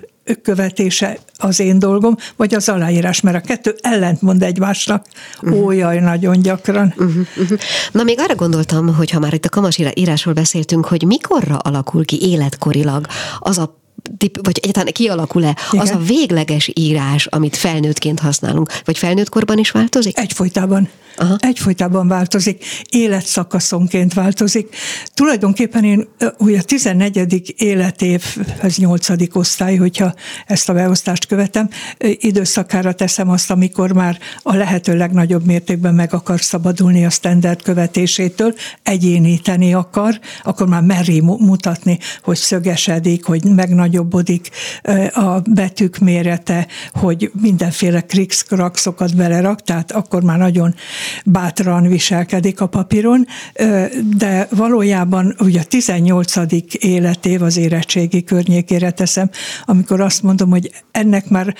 követése az én dolgom, vagy az aláírás, mert a kettő ellentmond egymásnak, ójaj, nagyon gyakran. Na, még arra gondoltam, hogy ha már itt a kamasírásról beszéltünk, hogy mikorra alakul ki életkorilag az a vagy egyáltalán kialakul-e az a végleges írás, amit felnőttként használunk, vagy felnőtt korban is változik? Egyfolytában. Aha. Egyfolytában változik, életszakaszonként változik. Tulajdonképpen én ugye a 14. életév, ez 8. osztály, hogyha ezt a beosztást követem, időszakára teszem azt, amikor már a lehető legnagyobb mértékben meg akar szabadulni a standard követésétől, egyéníteni akar, akkor már meri mutatni, hogy szögesedik, hogy megnagyobodik a betűk mérete, hogy mindenféle krikszkrakszokat belerak, tehát akkor már nagyon bátran viselkedik a papíron, de valójában ugye a 18. életév, az érettségi környékére teszem, amikor azt mondom, hogy ennek már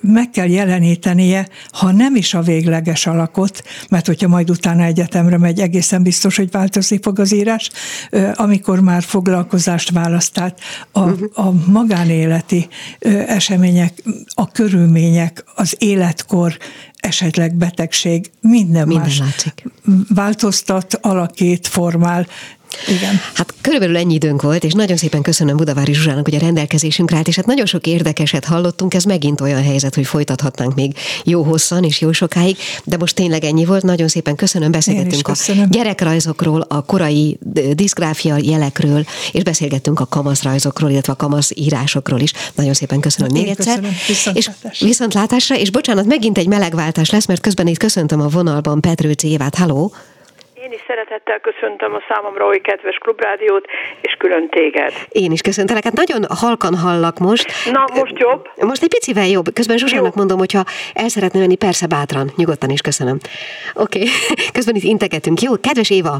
meg kell jelenítenie, ha nem is a végleges alakot, mert hogyha majd utána egyetemre megy, egészen biztos, hogy változni fog az írás, amikor már foglalkozást választ, tehát a magánéleti események, a körülmények, az életkor, esetleg betegség, minden más változtat, alakít, formál, Igen. Hát körülbelül ennyi időnk volt, és nagyon szépen köszönöm Budavári Zsuzsának, hogy a rendelkezésünkre állt, és hát nagyon sok érdekeset hallottunk, ez megint olyan helyzet, hogy folytathatnánk még jó hosszan és jó sokáig, de most tényleg ennyi volt, nagyon szépen köszönöm, beszélgettünk a gyerekrajzokról, a korai diszgráfia jelekről, és beszélgettünk a kamaszrajzokról, illetve a kamaszírásokról is. Nagyon szépen köszönöm még egyszer. Viszontlátásra, és bocsánat, megint egy melegváltás lesz, mert közben itt köszöntöm a vonalban Petrőczi Évát. Halló! Én is szeretettel köszöntöm a számomra oly kedves klubrádiót, és külön téged. Én is köszöntelek. Hát nagyon halkan hallak most. Na, most jobb? Most egy picivel jobb. Közben Zsuzsának mondom, hogyha el szeretne menni, persze bátran, nyugodtan is köszönöm. Oké, közben itt integetünk. Jó, kedves Éva!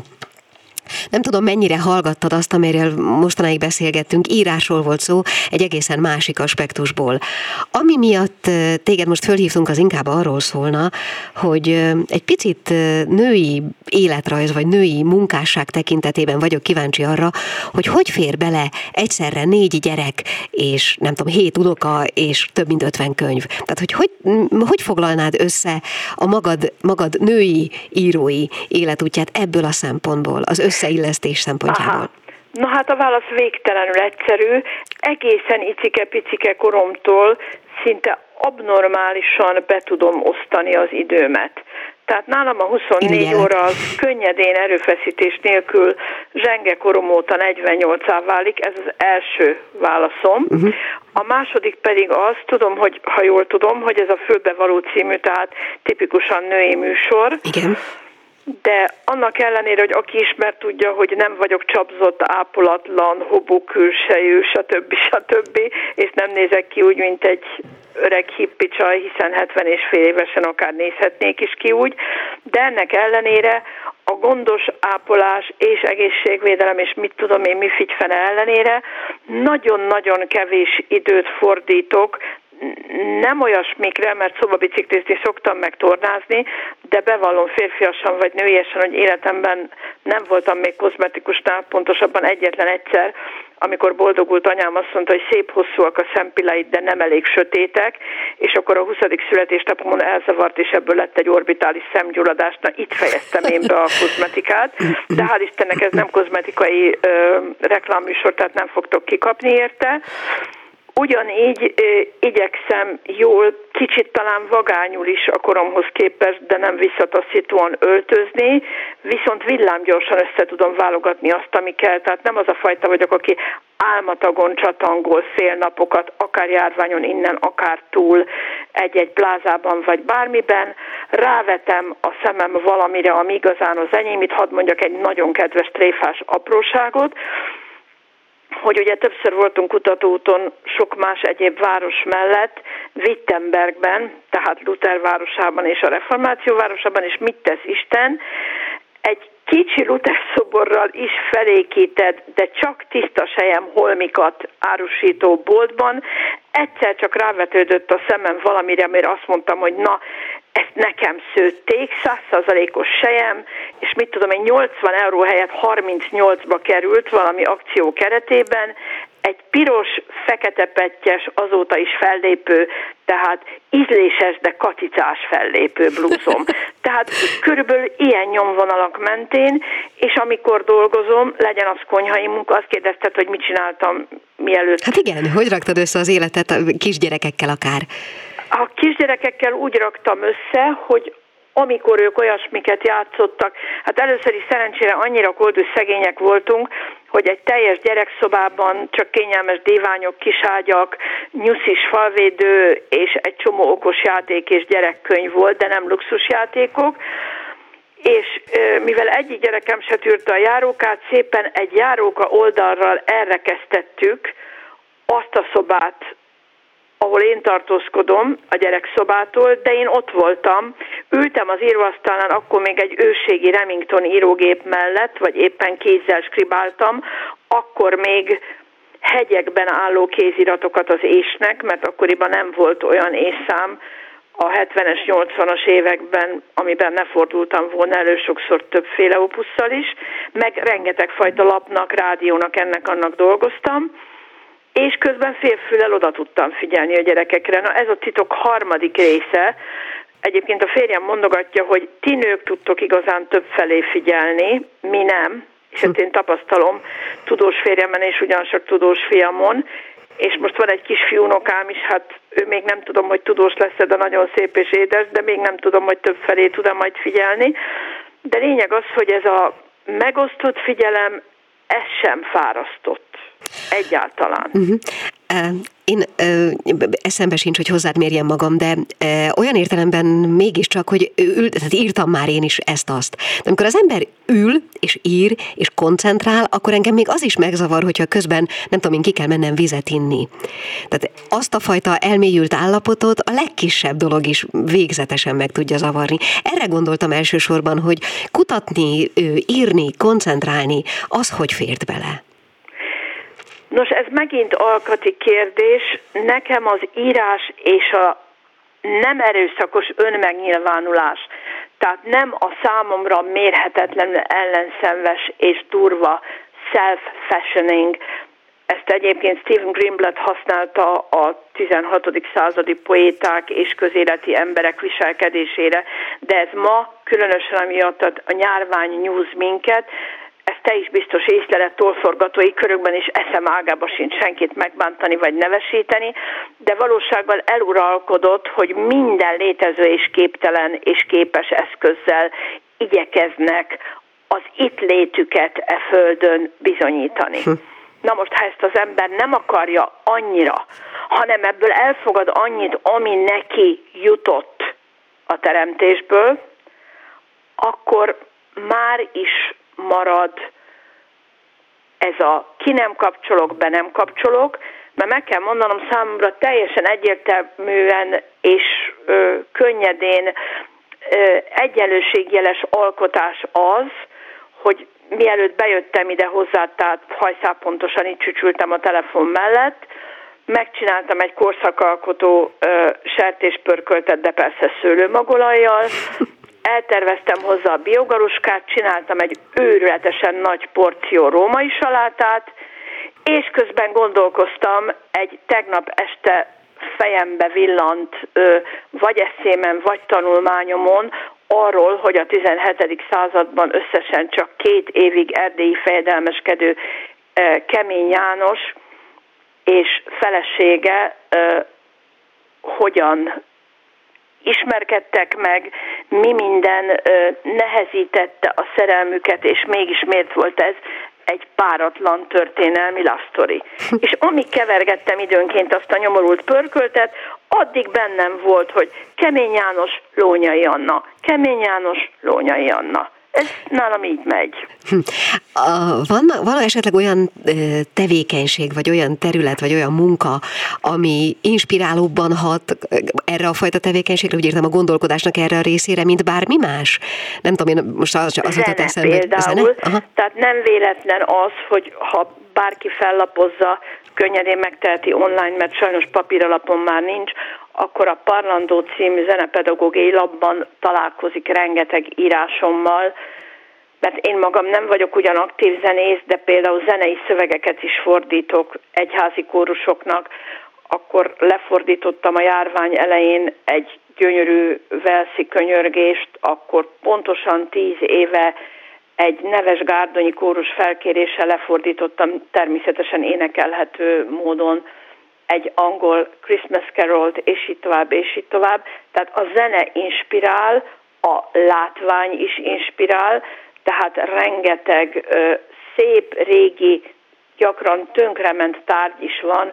Nem tudom, mennyire hallgattad azt, amiről mostanáig beszélgettünk, írásról volt szó egy egészen másik aspektusból. Ami miatt téged most fölhívtunk, az inkább arról szólna, hogy egy picit női életrajz, vagy női munkásság tekintetében vagyok kíváncsi arra, hogy hogy fér bele egyszerre 4 gyerek, és nem tudom, 7 unoka, és több mint 50 könyv. Tehát, hogy foglalnád össze a magad női írói életútját ebből a szempontból, az összeillesztés szempontjából? Aha. Na hát a válasz végtelenül egyszerű. Egészen icike-picike koromtól szinte abnormálisan be tudom osztani az időmet. Tehát nálam a 24 óra az könnyedén, erőfeszítés nélkül zsenge korom óta 48-á válik, ez az első válaszom. Uh-huh. A második pedig az, tudom, hogy, ha jól tudom, hogy ez a Földbevaló című, tehát tipikusan női műsor. Igen. De annak ellenére, hogy aki ismer, tudja, hogy nem vagyok csapzott, ápolatlan, hobókülsejű, stb. És nem nézek ki úgy, mint egy öreg hippi csaj, hiszen 70 és fél évesen akár nézhetnék is ki úgy. De ennek ellenére a gondos ápolás és egészségvédelem, és mit tudom én, mi figyfene ellenére nagyon-nagyon kevés időt fordítok, nem olyasmikre, mert szobabiciklizni szoktam, meg tornázni, de bevallom férfiasan vagy nőiesen, hogy életemben nem voltam még kozmetikusnál, pontosabban egyetlen egyszer, amikor boldogult anyám azt mondta, hogy szép hosszúak a szempilláid, de nem elég sötétek, és akkor a 20. születésnapomon elzavart, és ebből lett egy orbitális szemgyulladás. Na, itt fejeztem én be a kozmetikát, de hál' Istennek ez nem kozmetikai reklámműsor, tehát nem fogtok kikapni érte. Ugyanígy igyekszem jól, kicsit talán vagányul is a koromhoz képest, de nem visszataszítóan öltözni, viszont villámgyorsan össze tudom válogatni azt, ami kell. Tehát nem az a fajta vagyok, aki álmatagon csatangol fél napokat, akár járványon innen, akár túl, egy-egy plázában vagy bármiben. Rávetem a szemem valamire, ami igazán az enyém. Itt hadd mondjak egy nagyon kedves tréfás apróságot, hogy ugye többször voltunk kutatóúton sok más egyéb város mellett, Wittenbergben, tehát Luther városában és a reformáció városában, és mit tesz Isten? Egy kicsi Luther szoborral is felékített, de csak tiszta sejem holmikat árusító boltban. Egyszer csak rávetődött a szemem valamire, amire azt mondtam, hogy na, ezt nekem szőtték, 100%-os sejem, és mit tudom én, 80 € helyett 38-ba került valami akció keretében, egy piros, feketepettyes, azóta is fellépő, tehát ízléses, de kacicás fellépő blúzom. Tehát körülbelül ilyen nyomvonalak mentén, és amikor dolgozom, legyen az konyhai munka, azt kérdezted, hogy mit csináltam mielőtt. Hát igen, hogy raktad össze az életet a kisgyerekekkel akár? A kisgyerekekkel úgy raktam össze, hogy amikor ők olyasmiket játszottak, hát először is szerencsére annyira koldus szegények voltunk, hogy egy teljes gyerekszobában csak kényelmes díványok, kiságyak, nyuszis falvédő és egy csomó okos játék és gyerekkönyv volt, de nem luxusjátékok. És mivel egyik gyerekem se tűrte a járókát, szépen egy járóka oldalral elrekesztettük azt a szobát, ahol én tartózkodom, a gyerekszobától, de én ott voltam, ültem az íróasztalnál, akkor még egy ősségi Remington írógép mellett, vagy éppen kézzel skribáltam, akkor még hegyekben álló kéziratokat az ésnek, mert akkoriban nem volt olyan ésszám a 70-es, 80-as években, amiben ne fordultam volna elő sokszor többféle opusszal is, meg rengeteg fajta lapnak, rádiónak, ennek-annak dolgoztam, és közben félfüllel oda tudtam figyelni a gyerekekre. Na, ez a titok harmadik része. Egyébként a férjem mondogatja, hogy ti nők tudtok igazán többfelé figyelni, mi nem, és hát én tapasztalom tudós férjemen és ugyancsak tudós fiamon, és most van egy kis fiúnokám is, hát ő még nem tudom, hogy tudós lesz, de nagyon szép és édes, de még nem tudom, hogy több felé tudom majd figyelni. De lényeg az, hogy ez a megosztott figyelem, ez sem fárasztott egyáltalán. Uh-huh. Én eszembe sincs, hogy hozzád mérjem magam, de olyan értelemben mégiscsak, hogy írtam már én is ezt-azt. De amikor az ember ül, és ír, és koncentrál, akkor engem még az is megzavar, hogyha közben, nem tudom én, ki kell mennem vizet inni. Tehát azt a fajta elmélyült állapotot a legkisebb dolog is végzetesen meg tudja zavarni. Erre gondoltam elsősorban, hogy kutatni, írni, koncentrálni, az hogy fért bele? Nos, ez megint alkati kérdés. Nekem az írás és a nem erőszakos önmegnyilvánulás, tehát nem a számomra mérhetetlenül ellenszenves és durva self-fashioning. Ezt egyébként Stephen Greenblatt használta a 16. századi poéták és közéleti emberek viselkedésére, de ez ma különösen amiatt a járvány nyúz minket. Ezt te is biztos észleled, tollforgatói körökben is eszem ágába sincs senkit megbántani vagy nevesíteni, de valóságban eluralkodott, hogy minden létező és képtelen és képes eszközzel igyekeznek az itt létüket e földön bizonyítani. Na most, ha ezt az ember nem akarja annyira, hanem ebből elfogad annyit, ami neki jutott a teremtésből, akkor már is marad ez a ki nem kapcsolok, be nem kapcsolok, mert meg kell mondanom, számomra teljesen egyértelműen és könnyedén egyenlőségjeles alkotás az, hogy mielőtt bejöttem ide hozzá, tehát hajszálpontosan itt csücsültem a telefon mellett, megcsináltam egy korszakalkotó sertéspörköltet, de persze szőlőmagolajjal, elterveztem hozzá a biogaluskát, csináltam egy őrületesen nagy porció római salátát, és közben gondolkoztam egy tegnap este fejembe villant, vagy eszémen, vagy tanulmányomon arról, hogy a 17. században összesen csak 2 évig erdélyi fejedelmeskedő Kemény János és felesége hogyan ismerkedtek meg, mi minden nehezítette a szerelmüket, és mégis miért volt ez egy páratlan történelmi love story. És amíg kevergettem időnként azt a nyomorult pörköltet, addig bennem volt, hogy Kemény János, Lónyai Anna. Kemény János, Lónyai Anna. Ez nálam így megy. Van esetleg olyan tevékenység, vagy olyan terület, vagy olyan munka, ami inspirálóbban hat erre a fajta tevékenységre, úgy értem a gondolkodásnak erre a részére, mint bármi más? Nem tudom, én most az jutott eszembe. Például, tehát nem véletlen az, hogy ha bárki fellapozza, könnyedén megteheti online, mert sajnos papíralapon már nincs, akkor a Parlandó című zenepedagógiai labban találkozik rengeteg írásommal, mert én magam nem vagyok ugyan aktív zenész, de például zenei szövegeket is fordítok egyházi kórusoknak. Akkor lefordítottam a járvány elején egy gyönyörű velszi könyörgést, akkor pontosan 10 éve egy neves gárdonyi kórus felkéréssel lefordítottam természetesen énekelhető módon egy angol Christmas Carolt, és így tovább, és így tovább. Tehát a zene inspirál, a látvány is inspirál, tehát rengeteg szép, régi, gyakran tönkrement tárgy is van,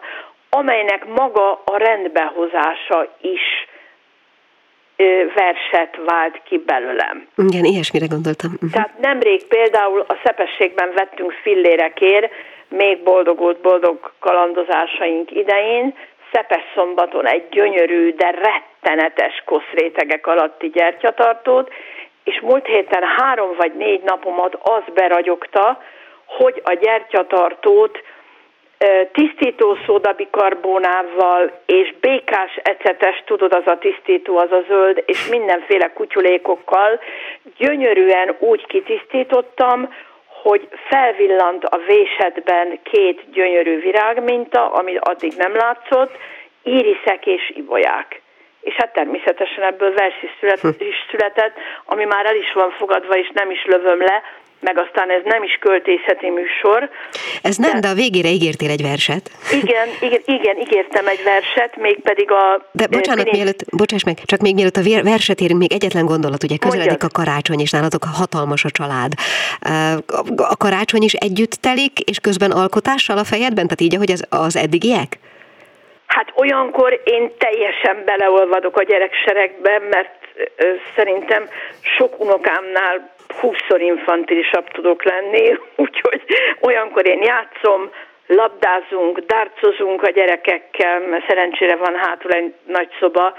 amelynek maga a rendbehozása is verset vált ki belőlem. Igen, ilyesmire gondoltam. Tehát nemrég például a Szepességben vettünk fillérekért, még boldogult boldog kalandozásaink idején, Szepes szombaton egy gyönyörű, de rettenetes koszrétegek alatti gyertyatartót, és múlt héten 3 vagy 4 napomat az beragyogta, hogy a gyertyatartót tisztító szódabikarbonával és békás ecetes, tudod, az a tisztító, az a zöld, és mindenféle kutyulékokkal gyönyörűen úgy kitisztítottam, hogy felvillant a vésetben 2 gyönyörű virágminta, amit addig nem látszott, íriszek és ibolyák. És hát természetesen ebből vers is született, ami már el is van fogadva, és nem is lövöm le, meg aztán ez nem is költészeti műsor. Ez nem, de a végére ígértél egy verset. Igen, ígértem egy verset, mégpedig a... De bocsánat, mielőtt a verset érünk, még egyetlen gondolat, ugye közeledik a karácsony, és nálatok hatalmas a család. A karácsony is együtt telik, és közben alkotással a fejedben? Tehát így, ahogy az eddigiek? Hát olyankor én teljesen beleolvadok a gyerekseregbe, mert szerintem sok unokámnál 20-szor infantilisabb tudok lenni, úgyhogy olyankor én játszom, labdázunk, dárcozunk a gyerekekkel, mert szerencsére van hátul egy nagy szoba,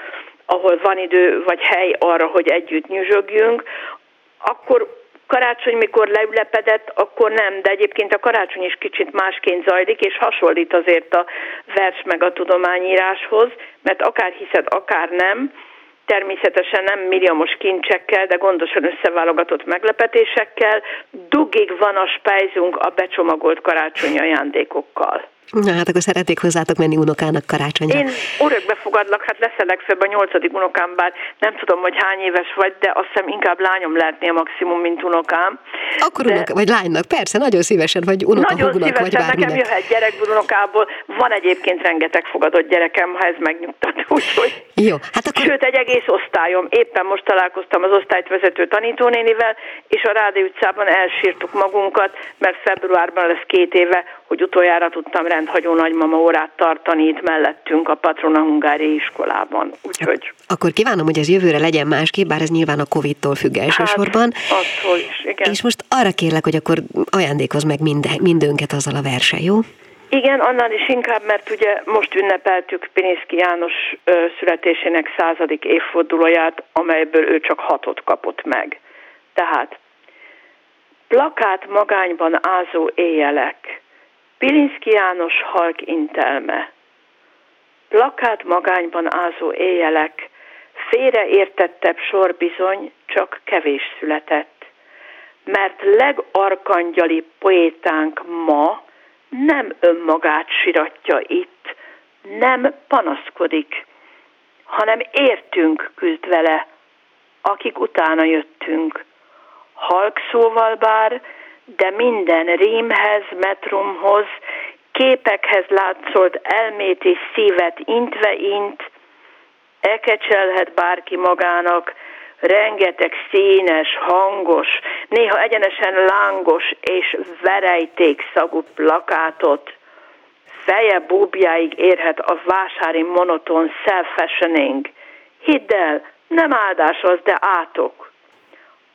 ahol van idő vagy hely arra, hogy együtt nyüzsögjünk. Akkor karácsony, mikor leülepedett, akkor nem, de egyébként a karácsony is kicsit másként zajlik, és hasonlít azért a vers meg a tudományíráshoz, mert akár hiszed, akár nem, természetesen nem milliómos kincsekkel, de gondosan összeválogatott meglepetésekkel, dugig van a spájzunk a becsomagolt karácsonyi ajándékokkal. Na hát akkor szeretnék hozzátok menni unokának karácsonyra. Én örökbe fogadlak, hát leszel legfőbb a 8. unokám, bár nem tudom, hogy hány éves vagy, de azt hiszem inkább lányom lehetnél maximum, mint unokám. Akkor unoka, vagy lánynak, persze, nagyon szívesen vagy unokahúgnak, vagy bárminek. Nagyon szívesen, nekem jöhet gyerekbudunokából, van egyébként rengeteg fogadott gyerekem, ha ez megnyugtat, úgyhogy... Jó, hát akkor... Sőt, egy egész osztályom. Éppen most találkoztam az osztályt vezető tanítónénivel, és a Rádi utcában elsírtuk magunkat, mert februárban lesz 2 éve, hogy utoljára tudtam rendhagyó nagymama órát tartani itt mellettünk a Patrona Hungári iskolában. Úgyhogy... Akkor kívánom, hogy ez jövőre legyen másképp, bár ez nyilván a Covid-tól függ elsősorban. Hát, attól is, igen. És most arra kérlek, hogy akkor ajándékozz meg mindönket azzal a versen, jó? Igen, annál is inkább, mert ugye most ünnepeltük Pilinszky János születésének 100. évfordulóját, amelyből ő csak 6 kapott meg. Tehát plakát magányban ázó éjjelek, Pilinszky János halk intelme, plakát magányban ázó éjjelek, félreértettebb sor bizony csak kevés született, mert legarkangyali poétánk ma nem önmagát siratja itt, nem panaszkodik, hanem értünk küzd vele, akik utána jöttünk. Halk szóval bár, de minden rímhez, metrumhoz, képekhez látszolt elmét és szívet intve int, elkecselhet bárki magának rengeteg színes, hangos, néha egyenesen lángos és verejtékszagú plakátot. Feje búbjáig érhet a vásári monoton self-fashioning. Hidd el, nem áldás az, de átok.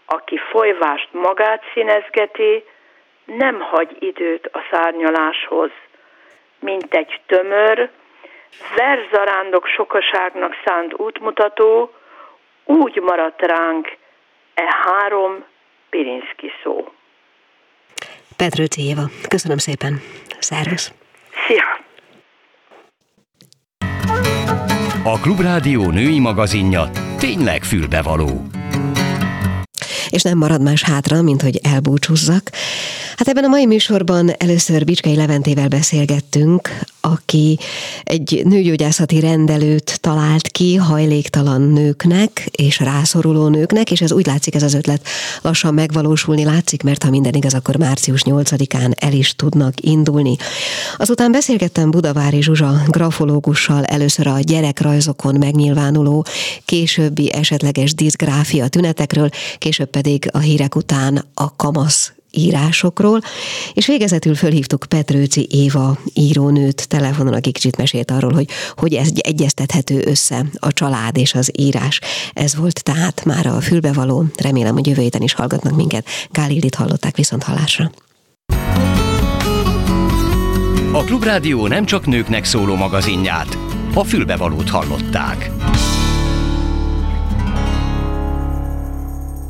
Aki folyvást magát színezgeti, nem hagy időt a szárnyaláshoz. Mint egy tömör, verzarándok sokaságnak szánt útmutató, úgy maradt ránk e 3 Pilinszky szó. Petrőczi Éva, köszönöm szépen. Szervusz. Szia. A Klubrádió női magazinja tényleg fülbevaló. És nem marad más hátra, mint hogy elbúcsúzzak. Hát ebben a mai műsorban először Bicskei Leventével beszélgettünk, aki egy nőgyógyászati rendelőt talált ki hajléktalan nőknek és rászoruló nőknek, és ez úgy látszik, ez az ötlet lassan megvalósulni látszik, mert ha minden igaz, akkor március 8-án el is tudnak indulni. Azután beszélgettem Budavári Zsuzsa grafológussal először a gyerekrajzokon megnyilvánuló későbbi esetleges diszgráfia tünetekről, később pedig a hírek után a kamasz írásokról, és végezetül fölhívtuk Petrőczi Éva írónőt telefonon, aki kicsit mesélt arról, hogy ez egyeztethető össze a család és az írás. Ez volt tehát már a fülbevaló. Remélem, hogy jövő héten is hallgatnak minket. Gál Ildit hallották, viszont hallásra. A Klubrádió nem csak nőknek szóló magazinját, a fülbevalót hallották.